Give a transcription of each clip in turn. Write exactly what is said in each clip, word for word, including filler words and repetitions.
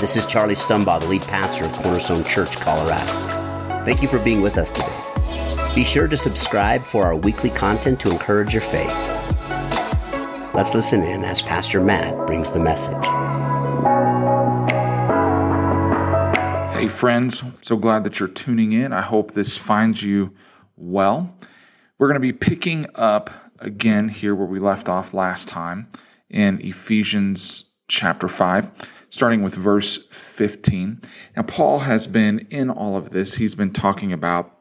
this is Charlie Stumbaugh, the lead pastor of Cornerstone Church, Colorado. Thank you for being with us today. Be sure to subscribe for our weekly content to encourage your faith. Let's listen in as Pastor Matt brings the message. Hey friends, so glad that you're tuning in. I hope this finds you well. We're going to be picking up again here where we left off last time in Ephesians chapter five, starting with verse fifteen. Now, Paul has been in all of this. He's been talking about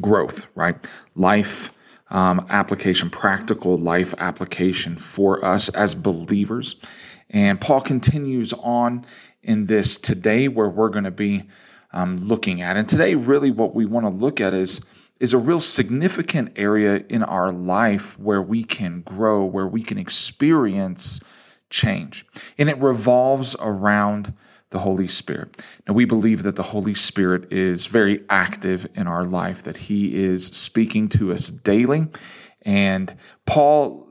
growth, right? Life Um, application, practical life application for us as believers. And Paul continues on in this today where we're going to be um, looking at. And today, really what we want to look at is, is a real significant area in our life where we can grow, where we can experience change. And it revolves around the Holy Spirit. Now, we believe that the Holy Spirit is very active in our life, that He is speaking to us daily. And Paul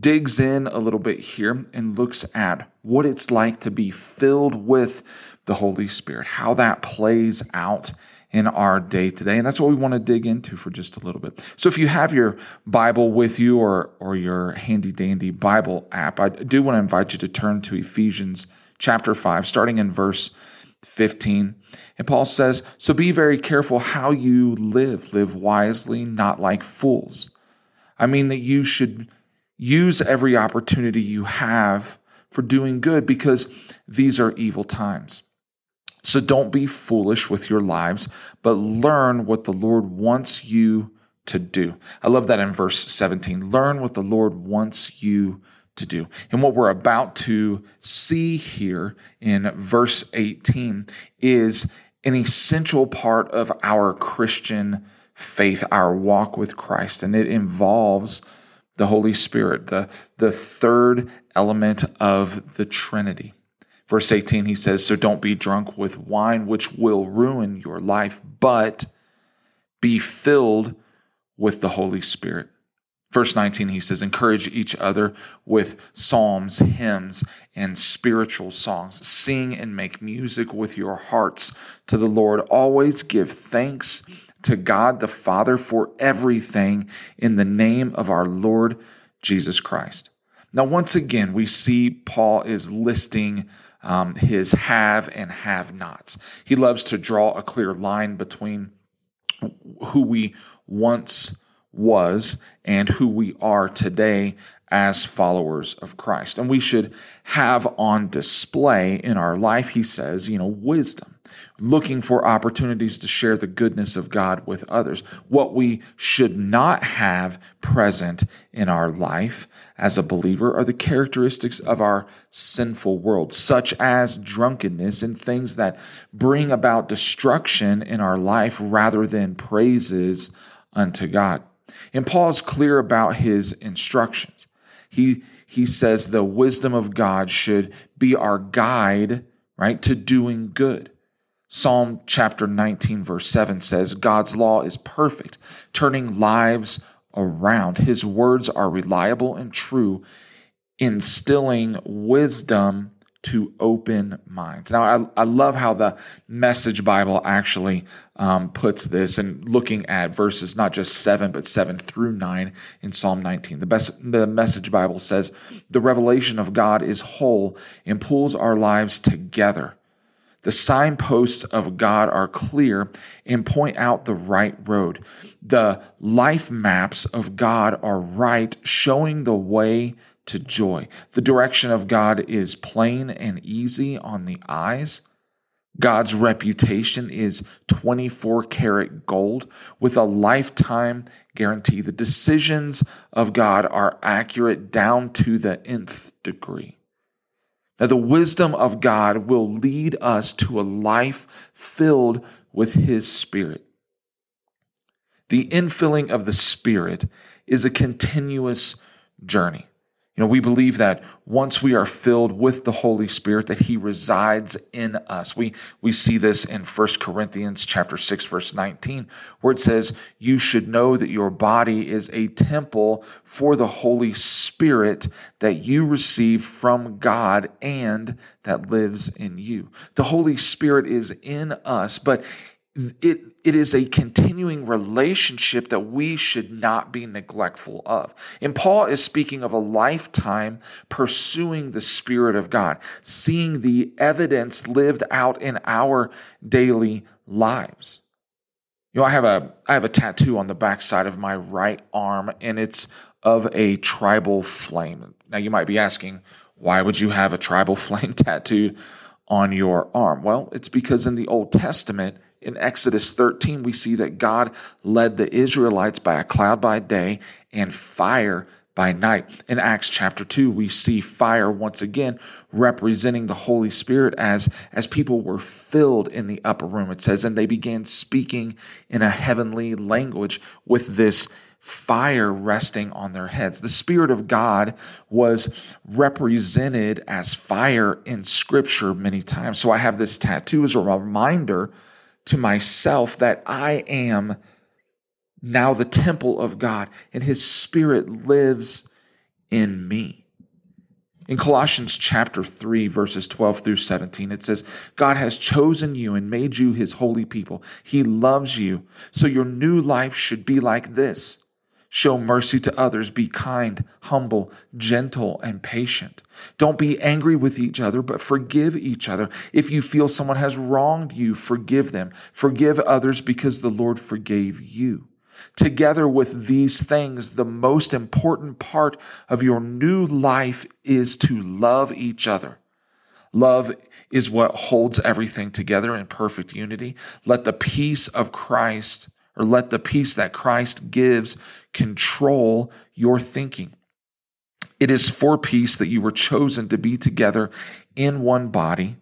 digs in a little bit here and looks at what it's like to be filled with the Holy Spirit, how that plays out in our day today. And that's what we want to dig into for just a little bit. So if you have your Bible with you or, or your handy dandy Bible app, I do want to invite you to turn to Ephesians chapter five, starting in verse fifteen. And Paul says, "So be very careful how you live. Live wisely, not like fools. I mean that you should use every opportunity you have for doing good, because these are evil times. So don't be foolish with your lives, but learn what the Lord wants you to do." I love that in verse seventeen. Learn what the Lord wants you to do. And what we're about to see here in verse eighteen is an essential part of our Christian faith, our walk with Christ. And it involves the Holy Spirit, the, the third element of the Trinity. Verse eighteen, he says, "So don't be drunk with wine, which will ruin your life, but be filled with the Holy Spirit." Verse nineteen, he says, "Encourage each other with psalms, hymns, and spiritual songs. Sing and make music with your hearts to the Lord. Always give thanks to God the Father for everything in the name of our Lord Jesus Christ." Now, once again, we see Paul is listing Um, his have and have nots. He loves to draw a clear line between who we once was and who we are today as followers of Christ. And we should have on display in our life, he says, you know, wisdom, looking for opportunities to share the goodness of God with others. What we should not have present in our life as a believer are the characteristics of our sinful world, such as drunkenness and things that bring about destruction in our life rather than praises unto God. And Paul's clear about his instructions. He, he says the wisdom of God should be our guide, right, to doing good. Psalm chapter nineteen, verse seven says, "God's law is perfect, turning lives around. His words are reliable and true, instilling wisdom to open minds." Now, I, I love how the Message Bible actually um, puts this, and looking at verses not just seven, but seven through nine in Psalm nineteen. The, best, the Message Bible says, "The revelation of God is whole and pulls our lives together. The signposts of God are clear and point out the right road. The life maps of God are right, showing the way to joy. The direction of God is plain and easy on the eyes. God's reputation is twenty-four karat gold with a lifetime guarantee. The decisions of God are accurate down to the nth degree." Now, the wisdom of God will lead us to a life filled with His Spirit. The infilling of the Spirit is a continuous journey. You know, we believe that once we are filled with the Holy Spirit, that He resides in us. We we see this in First Corinthians chapter six, verse nineteen, where it says, "You should know that your body is a temple for the Holy Spirit that you received from God and that lives in you." The Holy Spirit is in us, but It it is a continuing relationship that we should not be neglectful of. And Paul is speaking of a lifetime pursuing the Spirit of God, seeing the evidence lived out in our daily lives. You know, I have a I have a tattoo on the backside of my right arm, and it's of a tribal flame. Now you might be asking, why would you have a tribal flame tattoo on your arm? Well, it's because in the Old Testament, in Exodus thirteen, we see that God led the Israelites by a cloud by day and fire by night. In Acts chapter two, we see fire once again representing the Holy Spirit as, as people were filled in the upper room. It says, and they began speaking in a heavenly language with this fire resting on their heads. The Spirit of God was represented as fire in Scripture many times. So I have this tattoo as a reminder to myself that I am now the temple of God and His Spirit lives in me. In Colossians chapter three, verses twelve through seventeen, it says, God has chosen you and made you His holy people. He loves you, so your new life should be like this. Show mercy to others. Be kind, humble, gentle, and patient. Don't be angry with each other, but forgive each other. If you feel someone has wronged you, forgive them. Forgive others because the Lord forgave you. Together with these things, the most important part of your new life is to love each other. Love is what holds everything together in perfect unity. Let the peace of Christ Or let the peace that Christ gives control your thinking. It is for peace that you were chosen to be together in one body.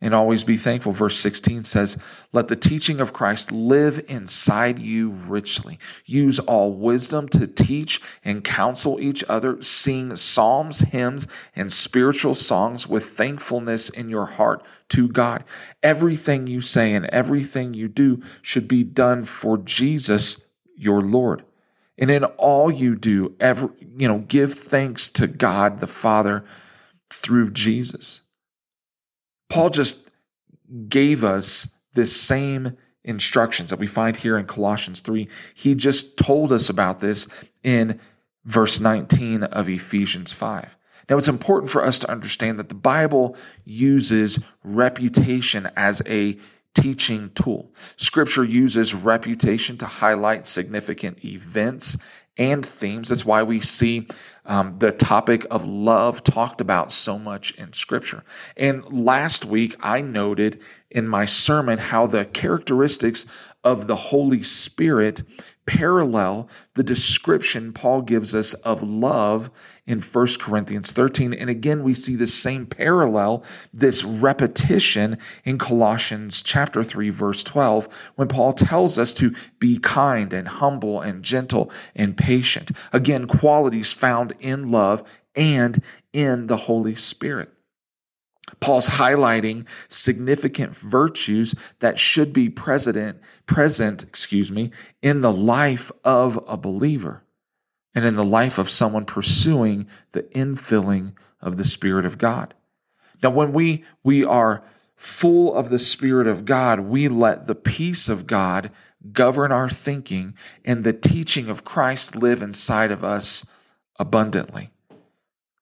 And always be thankful. Verse sixteen says, let the teaching of Christ live inside you richly. Use all wisdom to teach and counsel each other. Sing psalms, hymns, and spiritual songs with thankfulness in your heart to God. Everything you say and everything you do should be done for Jesus, your Lord. And in all you do, every, you know, give thanks to God the Father through Jesus. Paul just gave us this same instructions that we find here in Colossians three. He just told us about this in verse nineteen of Ephesians five. Now, it's important for us to understand that the Bible uses reputation as a teaching tool. Scripture uses reputation to highlight significant events and themes. That's why we see um, the topic of love talked about so much in Scripture. And last week, I noted in my sermon how the characteristics of the Holy Spirit parallel the description Paul gives us of love in First Corinthians thirteen. And again, we see the same parallel, this repetition in Colossians chapter three, verse twelve, when Paul tells us to be kind and humble and gentle and patient. Again, qualities found in love and in the Holy Spirit. Paul's highlighting significant virtues that should be present, present, excuse me, in the life of a believer and in the life of someone pursuing the infilling of the Spirit of God. Now, when we, we are full of the Spirit of God, we let the peace of God govern our thinking and the teaching of Christ live inside of us abundantly.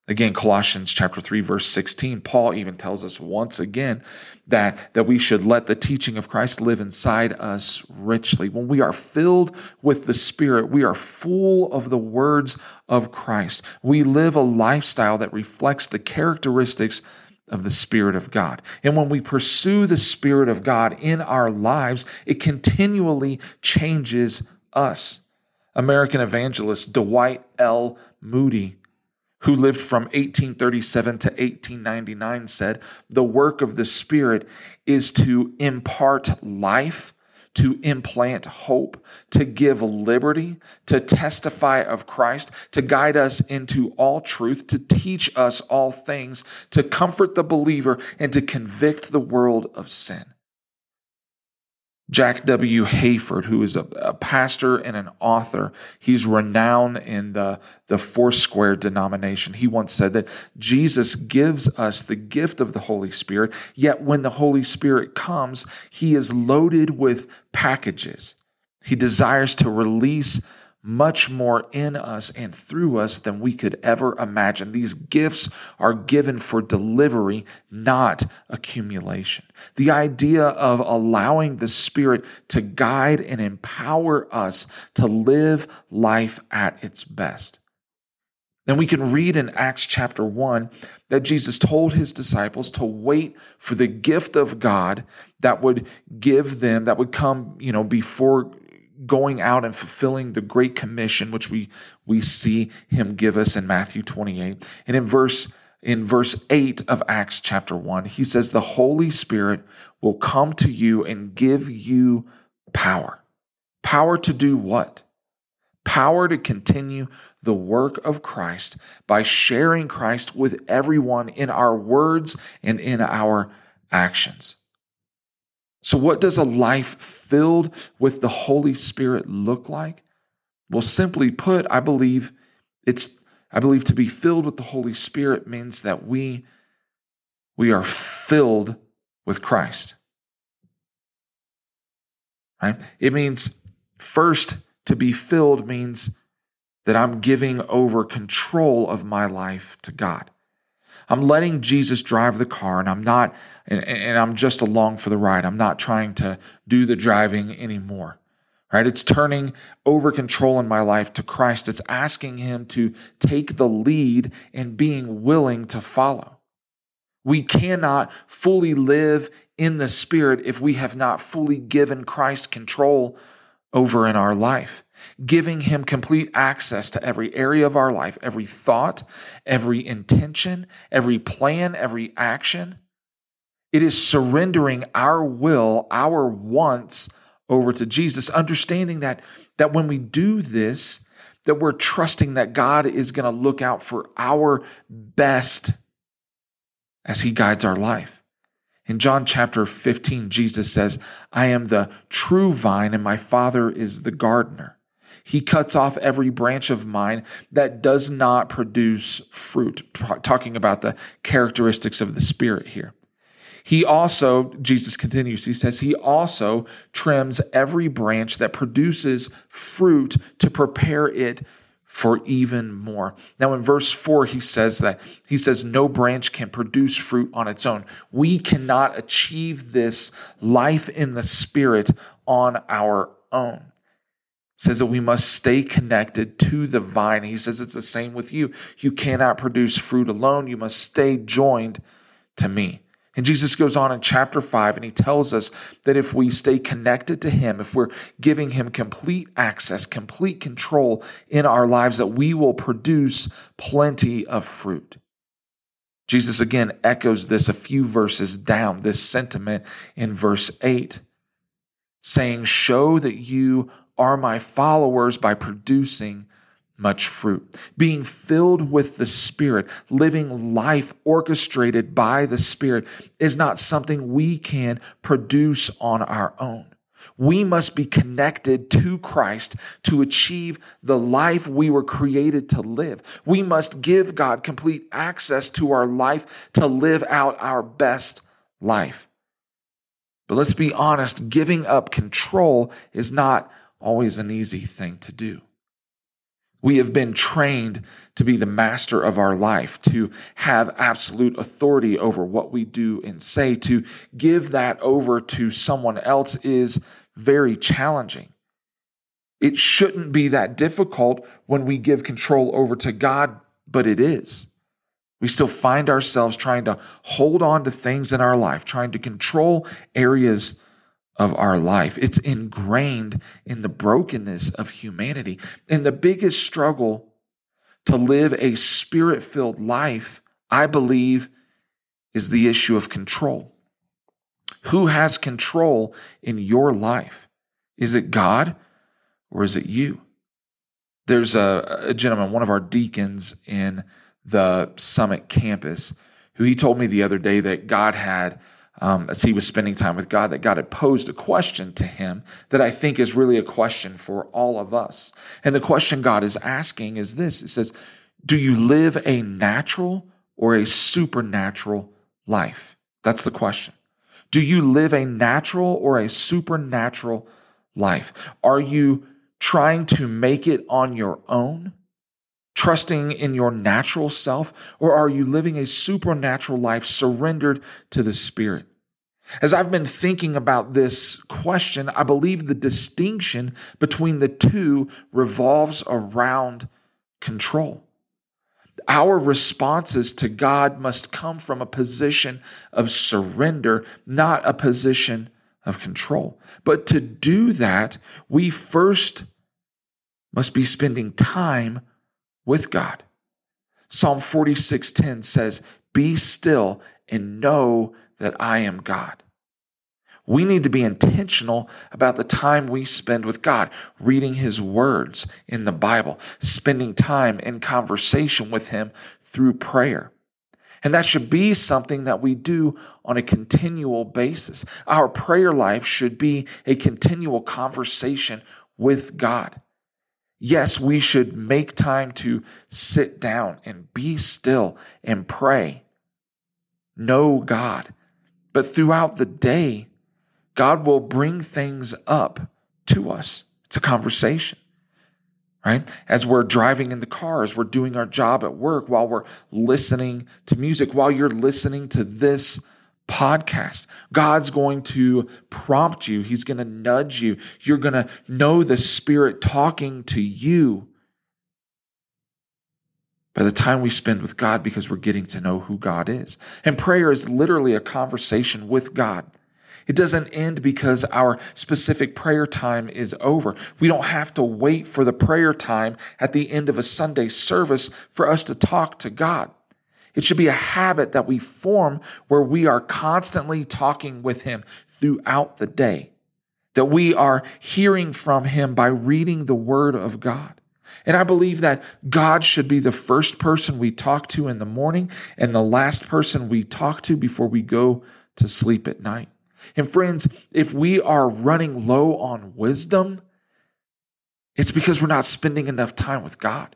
Again, Colossians chapter three, verse sixteen, Paul even tells us once again that, that we should let the teaching of Christ live inside us richly. When we are filled with the Spirit, we are full of the words of Christ. We live a lifestyle that reflects the characteristics of the Spirit of God. And when we pursue the Spirit of God in our lives, it continually changes us. American evangelist Dwight L. Moody, who lived from eighteen thirty-seven to eighteen ninety-nine, said, the work of the Spirit is to impart life to implant hope, to give liberty, to testify of Christ, to guide us into all truth, to teach us all things, to comfort the believer, and to convict the world of sin. Jack W. Hayford, who is a, a pastor and an author, he's renowned in the, the Foursquare denomination. He once said that Jesus gives us the gift of the Holy Spirit, yet when the Holy Spirit comes, he is loaded with packages. He desires to release much more in us and through us than we could ever imagine. These gifts are given for delivery, not accumulation. The idea of allowing the Spirit to guide and empower us to live life at its best. And we can read in Acts chapter one that Jesus told his disciples to wait for the gift of God that would give them, that would come, you know, before going out and fulfilling the Great Commission, which we we see him give us in Matthew twenty-eight. And in verse in verse eight of Acts chapter one, he says, the Holy Spirit will come to you and give you power. Power to do what? Power to continue the work of Christ by sharing Christ with everyone in our words and in our actions. So what does a life filled with the Holy Spirit look like? Well, simply put, I believe it's I believe to be filled with the Holy Spirit means that we, we are filled with Christ. Right? It means first to be filled means that I'm giving over control of my life to God. I'm letting Jesus drive the car, and I'm not, and, and I'm just along for the ride. I'm not trying to do the driving anymore, right? It's turning over control in my life to Christ. It's asking him to take the lead and being willing to follow. We cannot fully live in the Spirit if we have not fully given Christ control over in our life, giving him complete access to every area of our life, every thought, every intention, every plan, every action. It is surrendering our will, our wants over to Jesus, understanding that, that when we do this, that we're trusting that God is going to look out for our best as he guides our life. In John chapter fifteen, Jesus says, I am the true vine and my Father is the gardener. He cuts off every branch of mine that does not produce fruit. Talking about the characteristics of the Spirit here. He also, Jesus continues, he says, he also trims every branch that produces fruit to prepare it for even more. Now in verse four, he says that, he says, no branch can produce fruit on its own. We cannot achieve this life in the Spirit on our own. Says that we must stay connected to the vine. He says it's the same with you. You cannot produce fruit alone. You must stay joined to me. And Jesus goes on in chapter five, and he tells us that if we stay connected to him, if we're giving him complete access, complete control in our lives, that we will produce plenty of fruit. Jesus again echoes this a few verses down, this sentiment in verse eight, saying, show that you are my followers by producing much fruit. Being filled with the Spirit, living life orchestrated by the Spirit is not something we can produce on our own. We must be connected to Christ to achieve the life we were created to live. We must give God complete access to our life to live out our best life. But let's be honest, giving up control is not always an easy thing to do. We have been trained to be the master of our life, to have absolute authority over what we do and say. To give that over to someone else is very challenging. It shouldn't be that difficult when we give control over to God, but it is. We still find ourselves trying to hold on to things in our life, trying to control areas of our life. It's ingrained in the brokenness of humanity. And the biggest struggle to live a Spirit-filled life, I believe, is the issue of control. Who has control in your life? Is it God or is it you? There's a, a gentleman, one of our deacons in the Summit campus, who he told me the other day that God had, um, as he was spending time with God, that God had posed a question to him that I think is really a question for all of us. And the question God is asking is this. It says, do you live a natural or a supernatural life? That's the question. Do you live a natural or a supernatural life? Are you trying to make it on your own, trusting in your natural self, or are you living a supernatural life surrendered to the Spirit? As I've been thinking about this question, I believe the distinction between the two revolves around control. Our responses to God must come from a position of surrender, not a position of control. But to do that, we first must be spending time with God. Psalm forty-six ten says, "Be still and know that I am God." We need to be intentional about the time we spend with God, reading His words in the Bible, spending time in conversation with Him through prayer. And that should be something that we do on a continual basis. Our prayer life should be a continual conversation with God. Yes, we should make time to sit down and be still and pray. Know God. But throughout the day, God will bring things up to us. It's a conversation, right? As we're driving in the car, as we're doing our job at work, while we're listening to music, while you're listening to this podcast, God's going to prompt you. He's going to nudge you. You're going to know the Spirit talking to you by the time we spend with God, because we're getting to know who God is. And prayer is literally a conversation with God. It doesn't end because our specific prayer time is over. We don't have to wait for the prayer time at the end of a Sunday service for us to talk to God. It should be a habit that we form where we are constantly talking with Him throughout the day, that we are hearing from Him by reading the Word of God. And I believe that God should be the first person we talk to in the morning and the last person we talk to before we go to sleep at night. And friends, if we are running low on wisdom, it's because we're not spending enough time with God.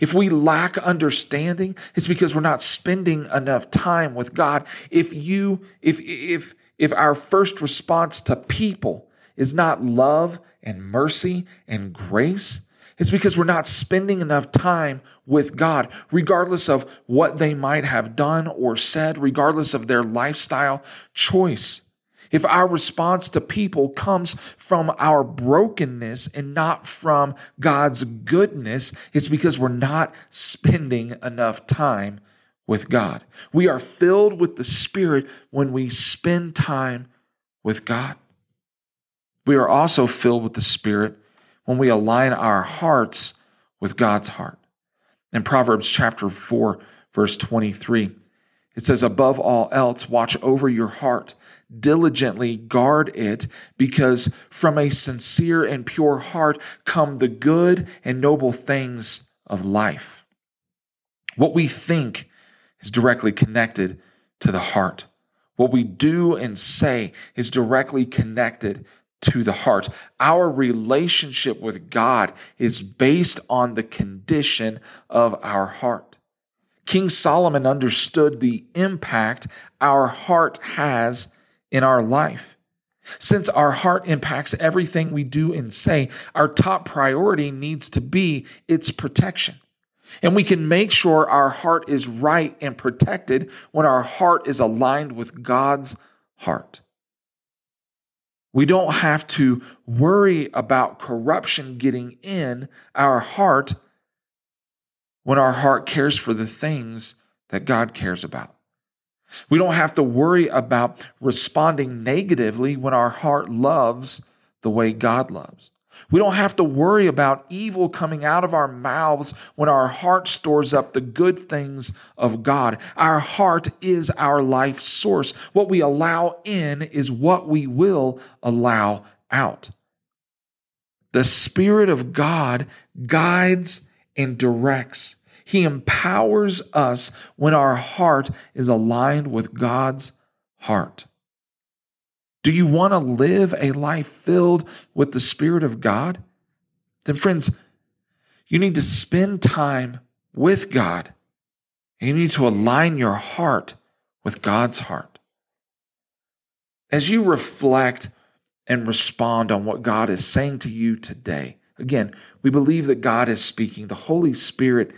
If we lack understanding, it's because we're not spending enough time with God. If you, if if if our first response to people is not love and mercy and grace, it's because we're not spending enough time with God, regardless of what they might have done or said, regardless of their lifestyle choice. If our response to people comes from our brokenness and not from God's goodness, it's because we're not spending enough time with God. We are filled with the Spirit when we spend time with God. We are also filled with the Spirit when we align our hearts with God's heart. In Proverbs chapter four, verse twenty-three, it says, "Above all else, watch over your heart. Diligently guard it, because from a sincere and pure heart come the good and noble things of life." What we think is directly connected to the heart. What we do and say is directly connected to the heart. Our relationship with God is based on the condition of our heart. King Solomon understood the impact our heart has in our life. Since our heart impacts everything we do and say, our top priority needs to be its protection. And we can make sure our heart is right and protected when our heart is aligned with God's heart. We don't have to worry about corruption getting in our heart when our heart cares for the things that God cares about. We don't have to worry about responding negatively when our heart loves the way God loves. We don't have to worry about evil coming out of our mouths when our heart stores up the good things of God. Our heart is our life source. What we allow in is what we will allow out. The Spirit of God guides and directs. He empowers us when our heart is aligned with God's heart. Do you want to live a life filled with the Spirit of God? Then, friends, you need to spend time with God. And you need to align your heart with God's heart. As you reflect and respond on what God is saying to you today, again, we believe that God is speaking. The Holy Spirit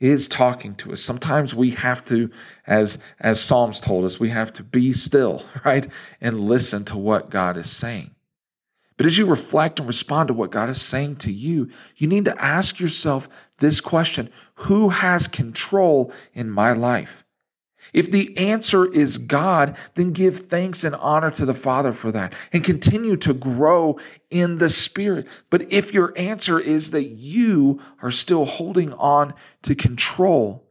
is talking to us. Sometimes we have to, as, as Psalms told us, we have to be still, right? And listen to what God is saying. But as you reflect and respond to what God is saying to you, you need to ask yourself this question: who has control in my life? If the answer is God, then give thanks and honor to the Father for that and continue to grow in the Spirit. But if your answer is that you are still holding on to control,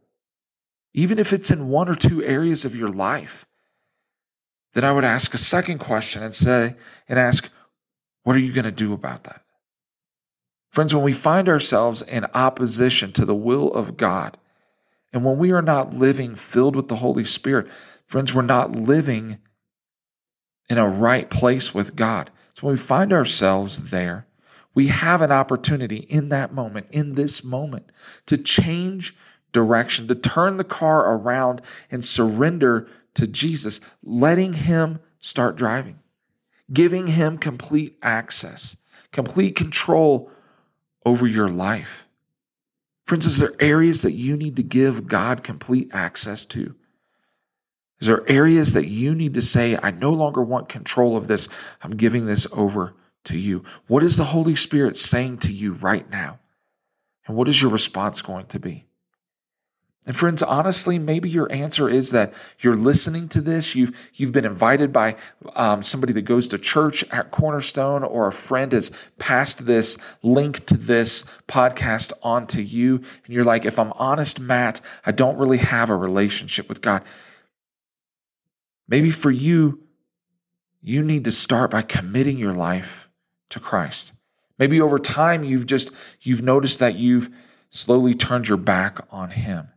even if it's in one or two areas of your life, then I would ask a second question and say, and ask, what are you going to do about that? Friends, when we find ourselves in opposition to the will of God, and when we are not living filled with the Holy Spirit, friends, we're not living in a right place with God. So when we find ourselves there, we have an opportunity in that moment, in this moment, to change direction, to turn the car around and surrender to Jesus, letting Him start driving, giving Him complete access, complete control over your life. Friends, is there areas that you need to give God complete access to? Is there areas that you need to say, I no longer want control of this. I'm giving this over to you. What is the Holy Spirit saying to you right now? And what is your response going to be? And friends, honestly, maybe your answer is that you're listening to this. You've, you've been invited by um, somebody that goes to church at Cornerstone, or a friend has passed this link to this podcast onto you. And you're like, if I'm honest, Matt, I don't really have a relationship with God. Maybe for you, you need to start by committing your life to Christ. Maybe over time, you've just, you've noticed that you've slowly turned your back on Him.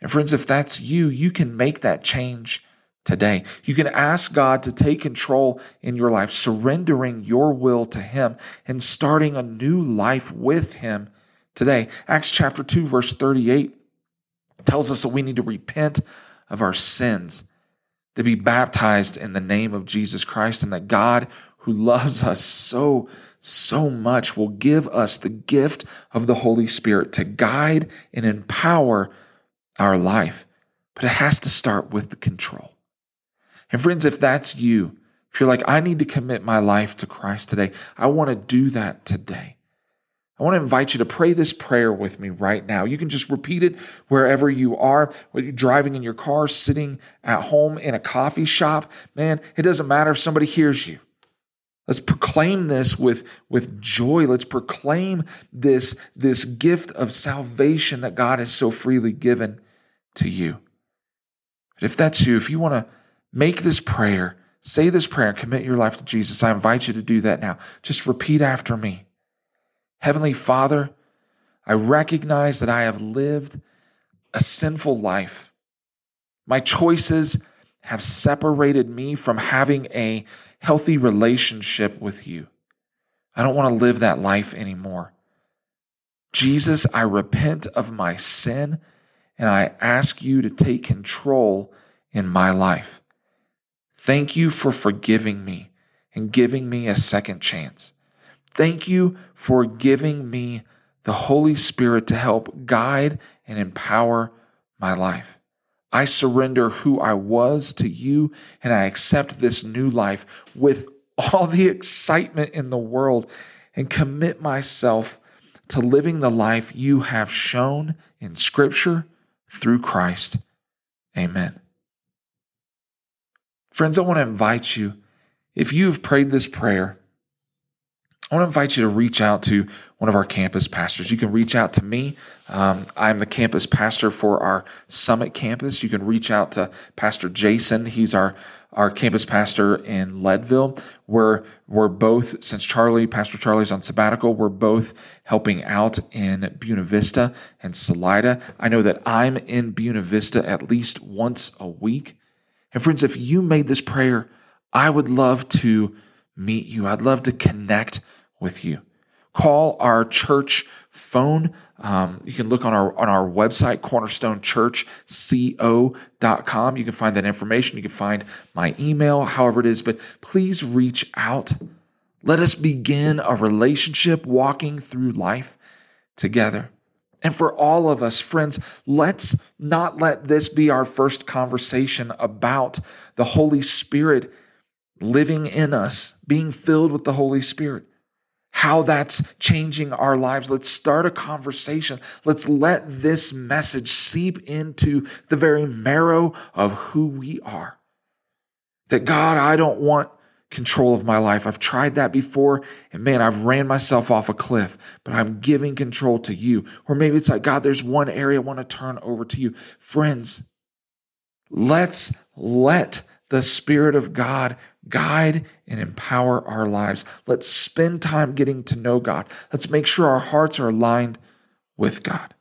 And friends, if that's you, you can make that change today. You can ask God to take control in your life, surrendering your will to Him and starting a new life with Him today. Acts chapter two, verse thirty-eight tells us that we need to repent of our sins, to be baptized in the name of Jesus Christ, and that God, who loves us so, so much, will give us the gift of the Holy Spirit to guide and empower our life, but it has to start with the control. And friends, if that's you, if you're like, I need to commit my life to Christ today, I want to do that today. I want to invite you to pray this prayer with me right now. You can just repeat it wherever you are, whether you're driving in your car, sitting at home in a coffee shop. Man, it doesn't matter if somebody hears you. Let's proclaim this with, with joy. Let's proclaim this, this gift of salvation that God has so freely given to you. But if that's you, if you want to make this prayer, say this prayer, and commit your life to Jesus, I invite you to do that now. Just repeat after me. Heavenly Father, I recognize that I have lived a sinful life. My choices have separated me from having a healthy relationship with you. I don't want to live that life anymore. Jesus, I repent of my sin, and I ask you to take control in my life. Thank you for forgiving me and giving me a second chance. Thank you for giving me the Holy Spirit to help guide and empower my life. I surrender who I was to you, and I accept this new life with all the excitement in the world and commit myself to living the life you have shown in Scripture through Christ. Amen. Friends, I want to invite you, if you've prayed this prayer, I want to invite you to reach out to one of our campus pastors. You can reach out to me. Um, I'm the campus pastor for our Summit campus. You can reach out to Pastor Jason. He's our our campus pastor in Leadville. We're, we're both, since Charlie, Pastor Charlie's on sabbatical, we're both helping out in Buena Vista and Salida. I know that I'm in Buena Vista at least once a week. And friends, if you made this prayer, I would love to meet you. I'd love to connect with you. Call our church phone. Um, you can look on our on our website, cornerstone church co dot com. You can find that information. You can find my email, however it is. But please reach out. Let us begin a relationship walking through life together. And for all of us, friends, let's not let this be our first conversation about the Holy Spirit living in us, being filled with the Holy Spirit, how that's changing our lives. Let's start a conversation. Let's let this message seep into the very marrow of who we are. That God, I don't want control of my life. I've tried that before, and man, I've ran myself off a cliff, but I'm giving control to you. Or maybe it's like, God, there's one area I want to turn over to you. Friends, let's let the Spirit of God guide and empower our lives. Let's spend time getting to know God. Let's make sure our hearts are aligned with God.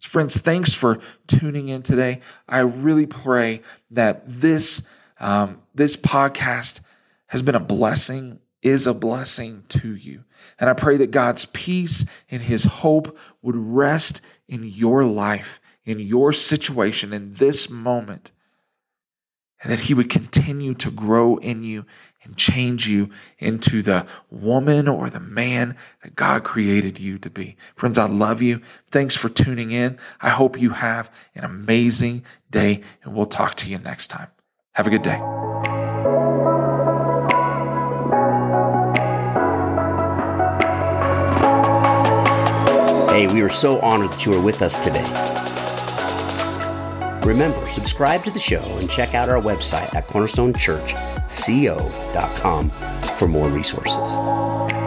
Friends, thanks for tuning in today. I really pray that this, um, this podcast has been a blessing, is a blessing to you. And I pray that God's peace and His hope would rest in your life, in your situation, in this moment, and that He would continue to grow in you and change you into the woman or the man that God created you to be. Friends, I love you. Thanks for tuning in. I hope you have an amazing day, and we'll talk to you next time. Have a good day. Hey, we are so honored that you are with us today. Remember, subscribe to the show and check out our website at cornerstone church co dot com for more resources.